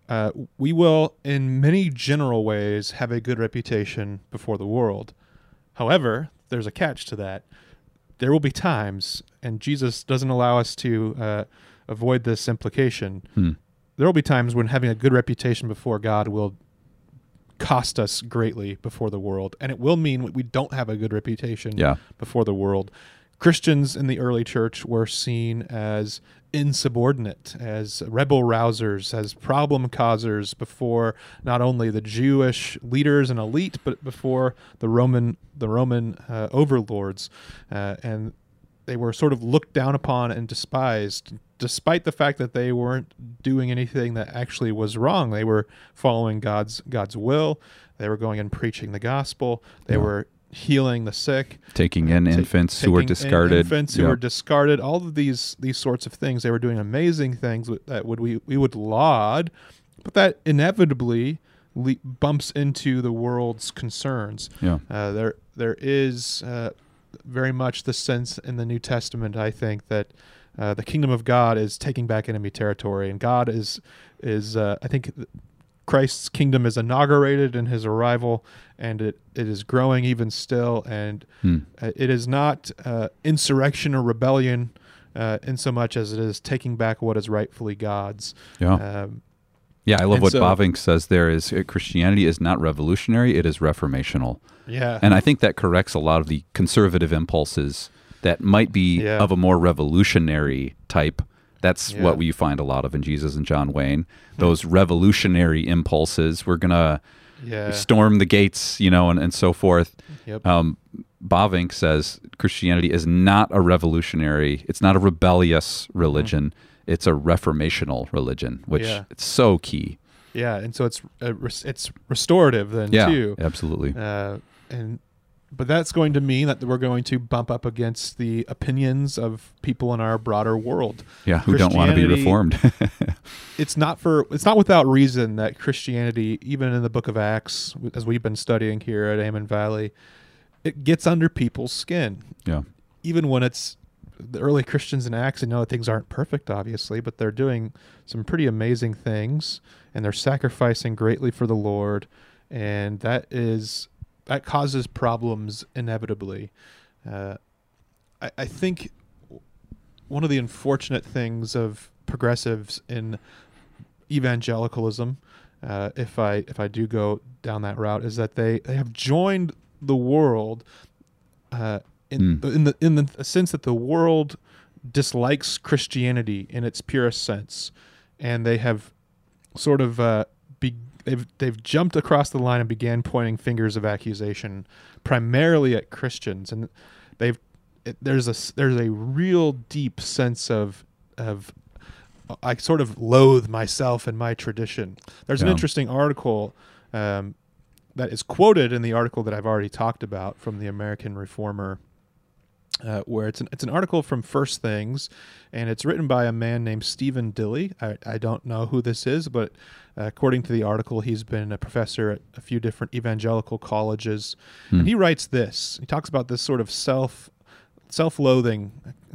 uh, we will, in many general ways, have a good reputation before the world. However, there's a catch to that. There will be times, and Jesus doesn't allow us to uh, avoid this implication, hmm. there will be times when having a good reputation before God will cost us greatly before the world, and it will mean we don't have a good reputation yeah. before the world. Christians in the early church were seen as insubordinate, as rebel rousers, as problem causers before not only the Jewish leaders and elite, but before the Roman the Roman uh, overlords, uh, and they were sort of looked down upon and despised, despite the fact that they weren't doing anything that actually was wrong. They were following God's God's will. They were going and preaching the gospel. They yeah. were healing the sick, taking in infants who were discarded, infants who were discarded, all of these these sorts of things. They were doing amazing things that would we we would laud, but that inevitably le- bumps into the world's concerns. Yeah, uh, there there is uh, very much the sense in the New Testament, I think, that uh, the kingdom of God is taking back enemy territory, and God is is uh, I think. Th- Christ's kingdom is inaugurated in his arrival, and it, it is growing even still, and hmm. it is not uh, insurrection or rebellion uh, in so much as it is taking back what is rightfully God's. Yeah, um, yeah I love what so, Bavink says there is uh, Christianity is not revolutionary, it is reformational. Yeah, and I think that corrects a lot of the conservative impulses that might be yeah. of a more revolutionary type. That's yeah. what we find a lot of in Jesus and John Wayne. Those revolutionary impulses. We're going to yeah. storm the gates, you know, and, and so forth. Yep. Um, Bavink says Christianity is not a revolutionary, it's not a rebellious religion, mm-hmm. it's a reformational religion, which yeah. it's so key. Yeah, and so it's uh, res- it's restorative then yeah, too. Yeah, absolutely. Uh, and But that's going to mean that we're going to bump up against the opinions of people in our broader world. Yeah, who don't want to be reformed. It's not for it's not without reason that Christianity, even in the book of Acts, as we've been studying here at Almond Valley, it gets under people's skin. Yeah. Even when it's the early Christians in Acts, and know that things aren't perfect, obviously, but they're doing some pretty amazing things, and they're sacrificing greatly for the Lord, and that is... that causes problems inevitably. Uh, I, I think one of the unfortunate things of progressives in evangelicalism, uh, if I if I do go down that route, is that they they have joined the world uh, in, mm. in the in the sense that the world dislikes Christianity in its purest sense, and they have sort of uh, be, they've they've jumped across the line and began pointing fingers of accusation primarily at Christians, and they've it, there's a there's a real deep sense of of I sort of loathe myself and my tradition. There's yeah. an interesting article um, that is quoted in the article that I've already talked about from the American Reformer, uh, where it's an it's an article from First Things, and it's written by a man named Stephen Dilley. I, I don't know who this is, but uh, according to the article, he's been a professor at a few different evangelical colleges. Hmm. And he writes this. He talks about this sort of self self-loathing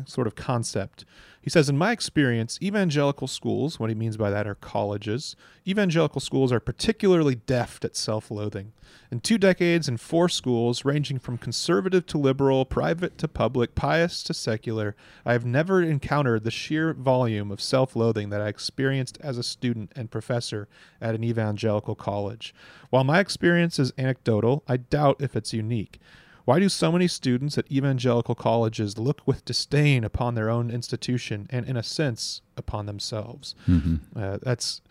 sort of concept. He says, in my experience, evangelical schools, what he means by that are colleges, evangelical schools are particularly deft at self-loathing. In two decades and four schools, ranging from conservative to liberal, private to public, pious to secular, I have never encountered the sheer volume of self-loathing that I experienced as a student and professor at an evangelical college. While my experience is anecdotal, I doubt if it's unique. Why do so many students at evangelical colleges look with disdain upon their own institution and, in a sense, upon themselves? Mm-hmm. Uh, that's,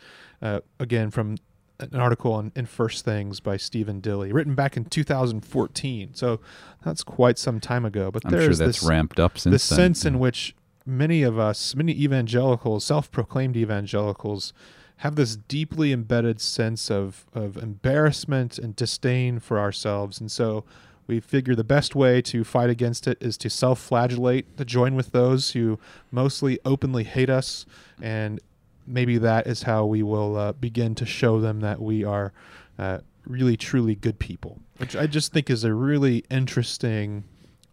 uh, again, from an article on, in First Things by Stephen Dilley, written back in two thousand fourteen. So that's quite some time ago. But I'm there's sure that's this, ramped up since this then. sense yeah. in which many of us, many evangelicals, self-proclaimed evangelicals, have this deeply embedded sense of of embarrassment and disdain for ourselves. And so we figure the best way to fight against it is to self-flagellate, to join with those who mostly openly hate us, and maybe that is how we will uh, begin to show them that we are uh, really, truly good people, which I just think is a really interesting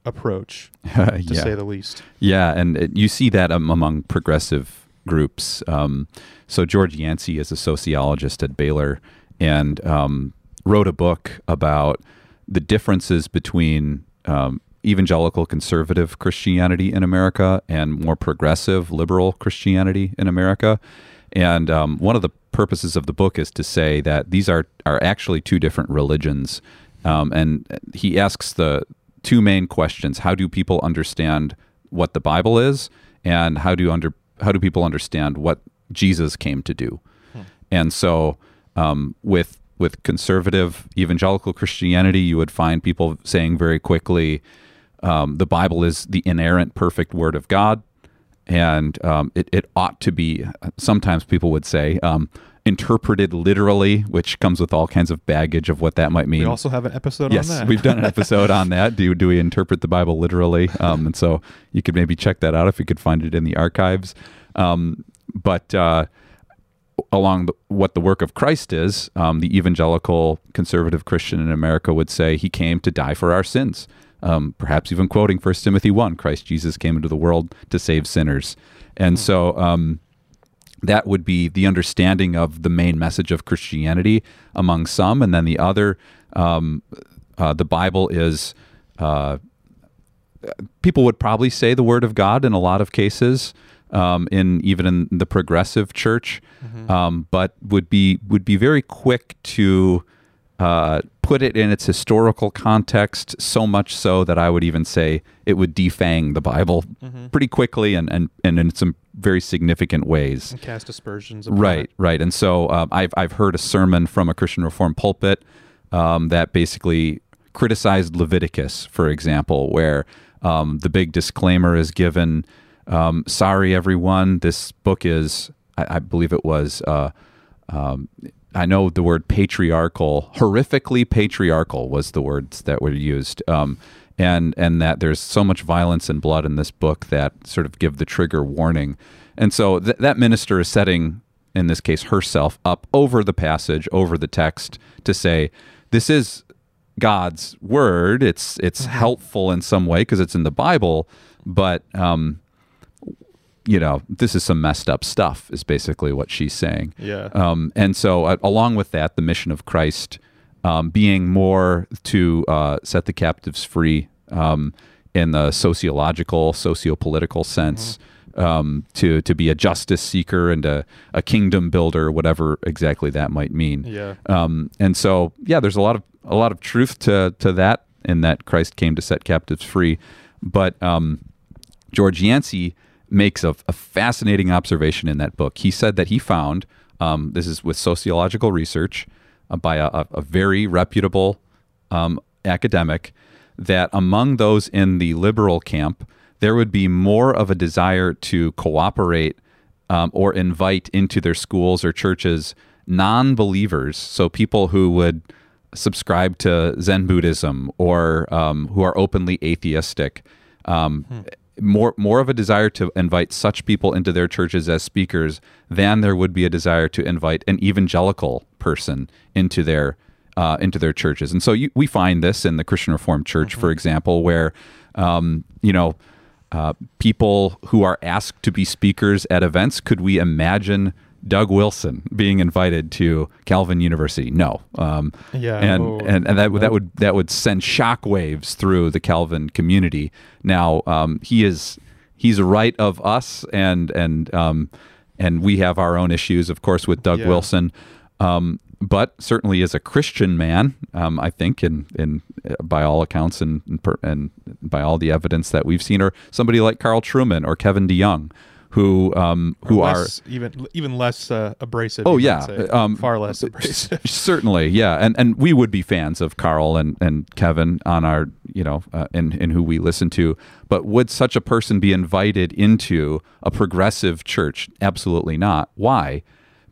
approach, uh, to yeah. say the least. Yeah, and it, you see that um, among progressive groups. Um, so George Yancey is a sociologist at Baylor and um, wrote a book about the differences between um, evangelical conservative Christianity in America and more progressive liberal Christianity in America. And um, one of the purposes of the book is to say that these are, are actually two different religions. Um, and he asks the two main questions: how do people understand what the Bible is, and how do under how do people understand what Jesus came to do? Hmm. And so um, with With conservative evangelical Christianity, you would find people saying very quickly, um, the Bible is the inerrant, perfect Word of God, and um, it, it ought to be, sometimes people would say, um, interpreted literally, which comes with all kinds of baggage of what that might mean. We also have an episode yes, on that. Yes, we've done an episode on that. Do, do we interpret the Bible literally? Um, and so you could maybe check that out if you could find it in the archives. Um, but... Uh, along the, what the work of Christ is, um, the evangelical conservative Christian in America would say he came to die for our sins. Um, perhaps even quoting First Timothy one, Christ Jesus came into the world to save sinners. And so um, that would be the understanding of the main message of Christianity among some. And then the other, um, uh, the Bible is, uh, people would probably say the Word of God in a lot of cases, Um, in even in the progressive church, mm-hmm. um, but would be would be very quick to uh, put it in its historical context, so much so that I would even say it would defang the Bible mm-hmm. pretty quickly and, and, and in some very significant ways. And cast aspersions upon right, it. right. And so um, I've I've heard a sermon from a Christian Reformed pulpit um, that basically criticized Leviticus, for example, where um, the big disclaimer is given. Um, sorry, everyone, this book is, I, I believe it was, uh, um, I know the word patriarchal, horrifically patriarchal was the words that were used, um, and and that there's so much violence and blood in this book that sort of give the trigger warning. And so th- that minister is setting, in this case, herself up over the passage, over the text, to say, this is God's word, it's, it's mm-hmm. helpful in some way because it's in the Bible, but... Um, you know, this is some messed up stuff is basically what she's saying. Yeah. Um, and so uh, along with that, the mission of Christ um, being more to uh, set the captives free um, in the sociological, socio-political sense, mm-hmm. um, to to be a justice seeker and a, a kingdom builder, whatever exactly that might mean. Yeah. Um, and so, yeah, there's a lot of a lot of truth to to that, in that Christ came to set captives free. But um, George Yancey makes a, a fascinating observation in that book. He said that he found, um, this is with sociological research uh, by a, a very reputable um, academic, that among those in the liberal camp, there would be more of a desire to cooperate um, or invite into their schools or churches non-believers, so people who would subscribe to Zen Buddhism or um, who are openly atheistic, um, hmm. more more of a desire to invite such people into their churches as speakers than there would be a desire to invite an evangelical person into their uh, into their churches. And so you, we find this in the Christian Reformed Church, mm-hmm. for example, where um, you know uh, people who are asked to be speakers at events. Could we imagine Doug Wilson being invited to Calvin University? No. Um, yeah, and, oh, and and that would that would that would send shockwaves through the Calvin community. Now um, he is he's right of us, and and um, and we have our own issues, of course, with Doug yeah. Wilson, um, but certainly as a Christian man, um, I think, in in by all accounts and and, per, and by all the evidence that we've seen, or somebody like Carl Truman or Kevin DeYoung, who um who less, are even even less uh, abrasive. Oh yeah, um, far less abrasive. Certainly, yeah, and and we would be fans of Carl and, and Kevin on our you know uh, in in who we listen to. But would such a person be invited into a progressive church? Absolutely not. Why?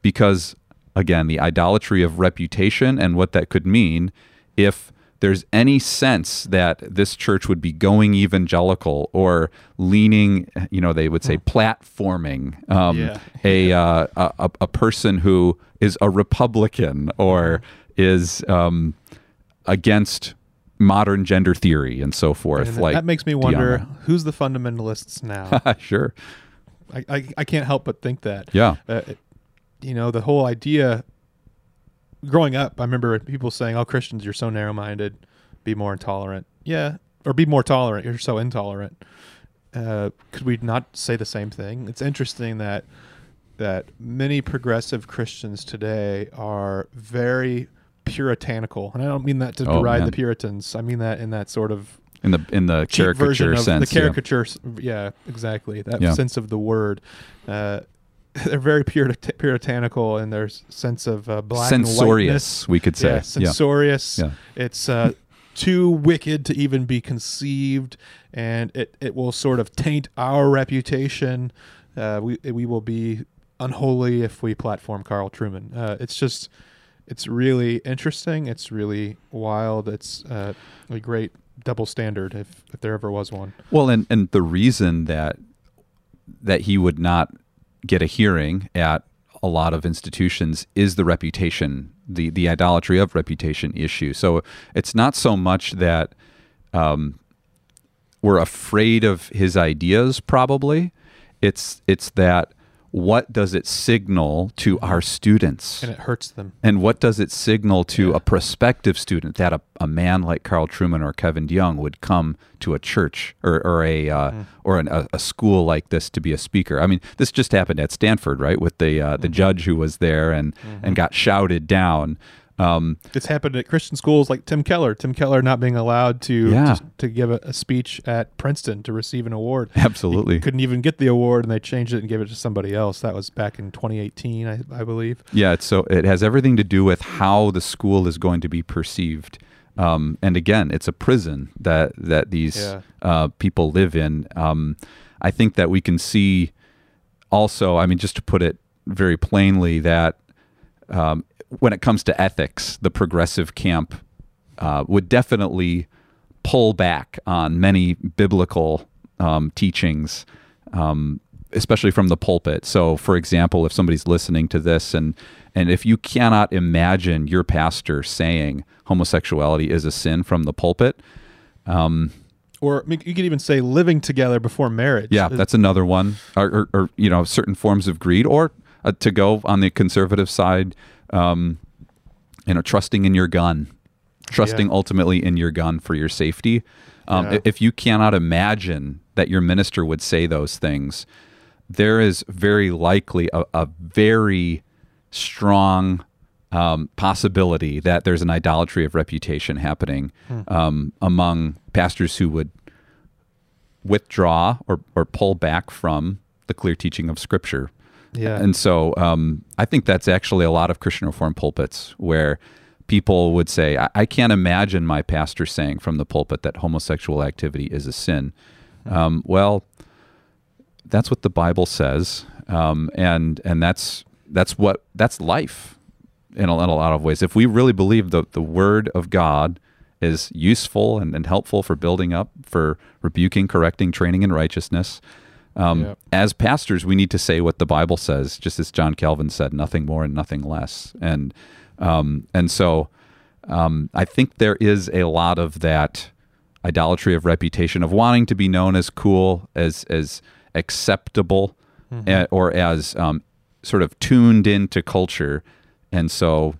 Because again, the idolatry of reputation and what that could mean if there's any sense that this church would be going evangelical or leaning, you know, they would say platforming, um, yeah. a, uh, a a person who is a Republican or is um, against modern gender theory and so forth. And like that makes me wonder, Diana. Who's the fundamentalists now? Sure. I, I, I can't help but think that. Yeah. Uh, it, you know, the whole idea... Growing up, I remember people saying, "Oh, Christians, you're so narrow-minded. Be more intolerant." Yeah, or be more tolerant. You're so intolerant. Uh, could we not say the same thing? It's interesting that that many progressive Christians today are very puritanical, and I don't mean that to oh, deride man. the Puritans. I mean that in that sort of in the in the caricature sense. The caricature, yeah, yeah exactly. That yeah. sense of the word. Uh, They're very purit- puritanical in their sense of uh, black censorious, and whiteness. We could say. Yeah, censorious. Yeah. It's uh, too wicked to even be conceived, and it, it will sort of taint our reputation. Uh, we we will be unholy if we platform Carl Truman. Uh, it's just, it's really interesting. It's really wild. It's uh, a great double standard if, if there ever was one. Well, and, and the reason that that he would not get a hearing at a lot of institutions is the reputation, the the idolatry of reputation issue. So it's not so much that um, we're afraid of his ideas, probably. It's it's that what does it signal to our students? And it hurts them. And what does it signal to yeah. a prospective student that a, a man like Carl Truman or Kevin DeYoung would come to a church or, or a uh, mm. or an, a, a school like this to be a speaker? I mean, this just happened at Stanford, right? With the uh, the mm-hmm. judge who was there and, mm-hmm. and got shouted down. Um, it's happened at Christian schools like Tim Keller. Tim Keller not being allowed to yeah. to, to give a, a speech at Princeton to receive an award. Absolutely. He couldn't even get the award, and they changed it and gave it to somebody else. That was back in twenty eighteen, I, I believe. Yeah, it's so it has everything to do with how the school is going to be perceived. Um, and again, it's a prison that, that these yeah. uh, people live in. Um, I think that we can see also, I mean, just to put it very plainly, that um, when it comes to ethics, the progressive camp uh, would definitely pull back on many biblical um, teachings, um, especially from the pulpit. So, for example, if somebody's listening to this and and if you cannot imagine your pastor saying homosexuality is a sin from the pulpit... Um, or you could even say living together before marriage. Yeah, that's another one. Or, or, or you know, certain forms of greed, or uh, to go on the conservative side... Um, you know, trusting in your gun, trusting yeah. ultimately in your gun for your safety. Um, yeah. If you cannot imagine that your minister would say those things, there is very likely a, a very strong um, possibility that there's an idolatry of reputation happening hmm. um, among pastors who would withdraw or, or pull back from the clear teaching of Scripture. Yeah. And so um, I think that's actually a lot of Christian Reformed pulpits where people would say, I, I can't imagine my pastor saying from the pulpit that homosexual activity is a sin. Um, well, that's what the Bible says, um, and and that's that's what that's life in a, in a lot of ways. If we really believe that the Word of God is useful and, and helpful for building up, for rebuking, correcting, training in righteousness, um, yep. as pastors, we need to say what the Bible says, just as John Calvin said, nothing more and nothing less. And um, and so um, I think there is a lot of that idolatry of reputation, of wanting to be known as cool, as as acceptable, mm-hmm. a, or as um, sort of tuned into culture. And so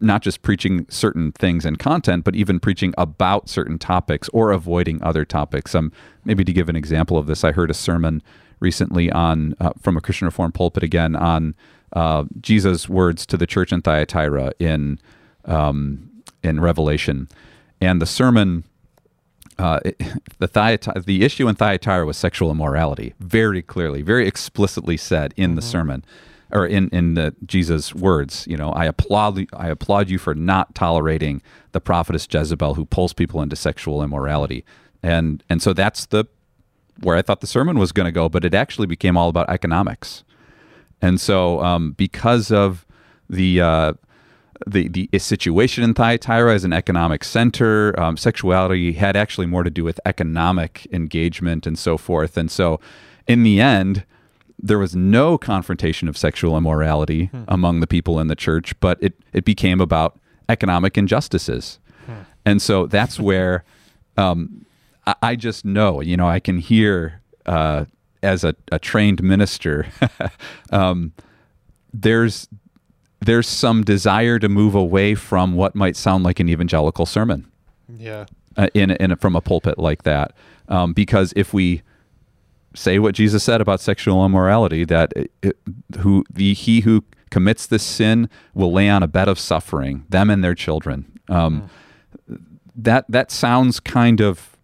not just preaching certain things and content, but even preaching about certain topics or avoiding other topics. Um, maybe to give an example of this, I heard a sermon recently on uh, from a Christian Reformed pulpit again on uh, Jesus' words to the church in Thyatira in, um, in Revelation. And the sermon... Uh, the Thyatira, the issue in Thyatira was sexual immorality, very clearly, very explicitly said in the mm-hmm. sermon, or in, in the Jesus' words. You know, I applaud I applaud you for not tolerating the prophetess Jezebel, who pulls people into sexual immorality, and and so that's the where I thought the sermon was going to go, but it actually became all about economics, and so um, because of the. Uh, The, the situation in Thyatira as an economic center, um, sexuality had actually more to do with economic engagement and so forth. And so in the end, there was no confrontation of sexual immorality hmm. among the people in the church, but it, it became about economic injustices. Hmm. And so that's where um, I, I just know, you know, I can hear uh, as a, a trained minister, um, there's... there's some desire to move away from what might sound like an evangelical sermon, yeah, uh, in in a, from a pulpit like that, um, because if we say what Jesus said about sexual immorality, that it, it, who the he who commits this sin will lay on a bed of suffering, them and their children. Um, mm. That that sounds kind of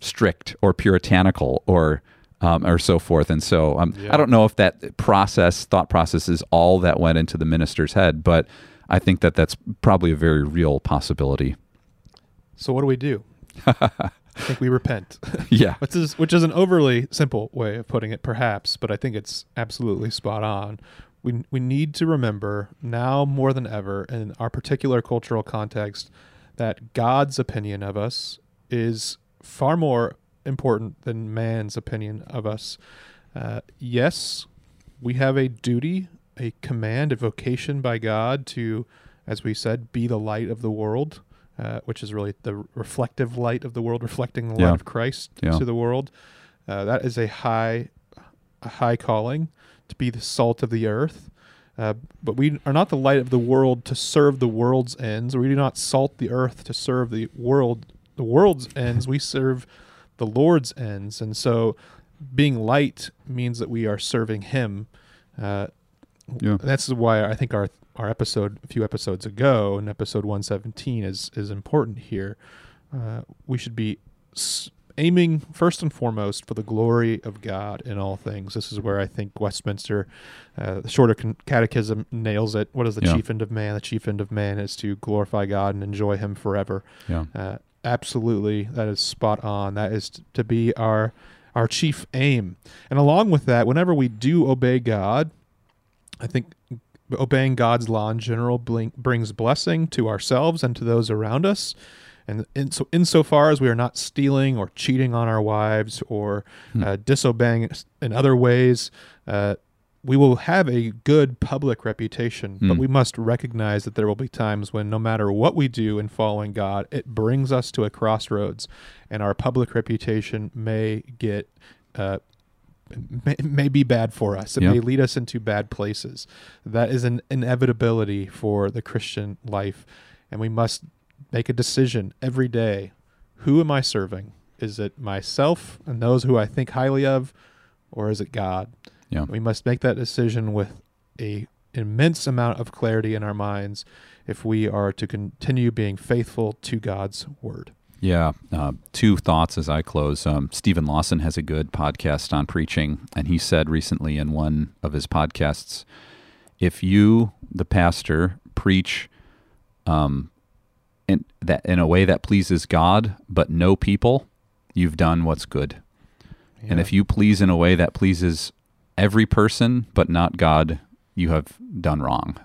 strict or puritanical or. Um, or so forth. And so um, yeah. I don't know if that process, thought process is all that went into the minister's head, but I think that that's probably a very real possibility. So what do we do? I think we repent. Yeah. Which is, which is an overly simple way of putting it, perhaps, but I think it's absolutely spot on. We, we need to remember now more than ever in our particular cultural context that God's opinion of us is far more important than man's opinion of us. Uh, yes, we have a duty, a command, a vocation by God to, as we said, be the light of the world, uh, which is really the reflective light of the world, reflecting the yeah. light of Christ yeah. to the world. Uh, that is a high, a high calling to be the salt of the earth. Uh, but we are not the light of the world to serve the world's ends. We do not salt the earth to serve the world, the world's ends. We serve the Lord's ends. And so being light means that we are serving him. Uh, yeah. That's why I think our our episode, a few episodes ago, in episode one seventeen is, is important here. Uh, we should be aiming first and foremost for the glory of God in all things. This is where I think Westminster, uh, the Shorter Catechism nails it. What is the yeah. chief end of man? The chief end of man is to glorify God and enjoy him forever. Yeah. Uh, Absolutely, that is spot on. That is t- to be our our chief aim. And along with that, whenever we do obey God, I think obeying God's law in general bring, brings blessing to ourselves and to those around us. And in, so insofar as we are not stealing or cheating on our wives or hmm. uh, disobeying in other ways, uh, we will have a good public reputation, mm. but we must recognize that there will be times when no matter what we do in following God, it brings us to a crossroads, and our public reputation may get uh, may, may be bad for us. It yep. may lead us into bad places. That is an inevitability for the Christian life, and we must make a decision every day. Who am I serving? Is it myself and those who I think highly of, or is it God? Yeah. We must make that decision with a immense amount of clarity in our minds if we are to continue being faithful to God's word. Yeah. Uh, two thoughts as I close. Um, Stephen Lawson has a good podcast on preaching, and he said recently in one of his podcasts, if you, the pastor, preach um, in, that, in a way that pleases God but no people, you've done what's good. Yeah. And if you please in a way that pleases every person but not God, you have done wrong.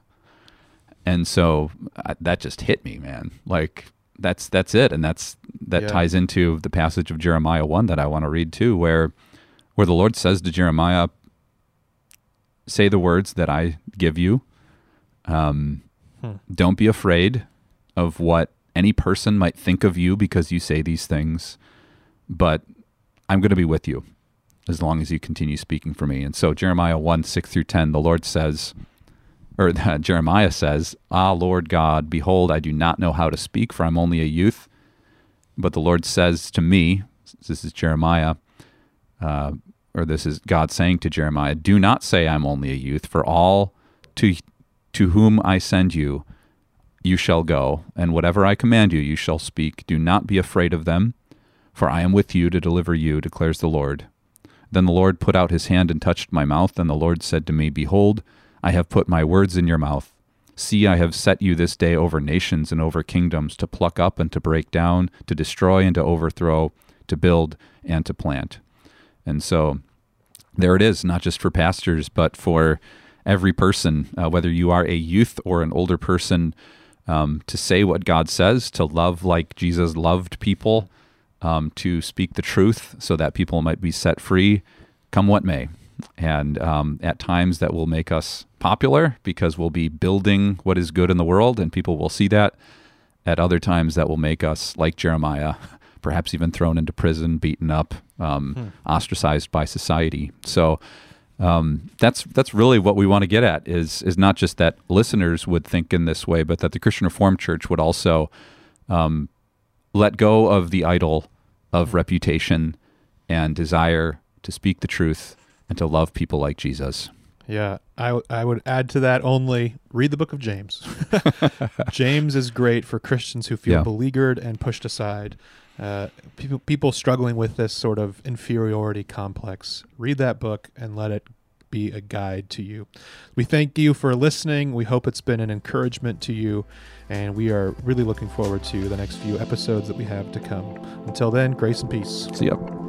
And so I, that just hit me, man. Like, that's that's it, and that's that yeah. ties into the passage of Jeremiah one that I want to read too, where where the Lord says to Jeremiah, say the words that I give you. Um, hmm. Don't be afraid of what any person might think of you because you say these things, but I'm going to be with you as long as you continue speaking for me. And so Jeremiah one, six through ten, the Lord says, or uh, Jeremiah says, Ah, Lord God, behold, I do not know how to speak, for I'm only a youth. But the Lord says to me, this is Jeremiah, uh, or this is God saying to Jeremiah, do not say I'm only a youth, for all to to whom I send you, you shall go, and whatever I command you, you shall speak. Do not be afraid of them, for I am with you to deliver you, declares the Lord. Then the Lord put out his hand and touched my mouth, and the Lord said to me, Behold, I have put my words in your mouth. See, I have set you this day over nations and over kingdoms, to pluck up and to break down, to destroy and to overthrow, to build and to plant. And so there it is, not just for pastors, but for every person, uh, whether you are a youth or an older person, um, to say what God says, to love like Jesus loved people, um, to speak the truth so that people might be set free, come what may. And um, at times that will make us popular because we'll be building what is good in the world and people will see that. At other times that will make us, like Jeremiah, perhaps even thrown into prison, beaten up, um, hmm. ostracized by society. So um, that's that's really what we want to get at, is is not just that listeners would think in this way, but that the Christian Reformed Church would also um, let go of the idol of reputation and desire to speak the truth and to love people like Jesus. Yeah, I, w- I would add to that only, read the book of James. James is great for Christians who feel yeah. beleaguered and pushed aside. Uh, people, people struggling with this sort of inferiority complex. Read that book and let it be a guide to you. We thank you for listening. We hope it's been an encouragement to you, and we are really looking forward to the next few episodes that we have to come. Until then, grace and peace. See ya.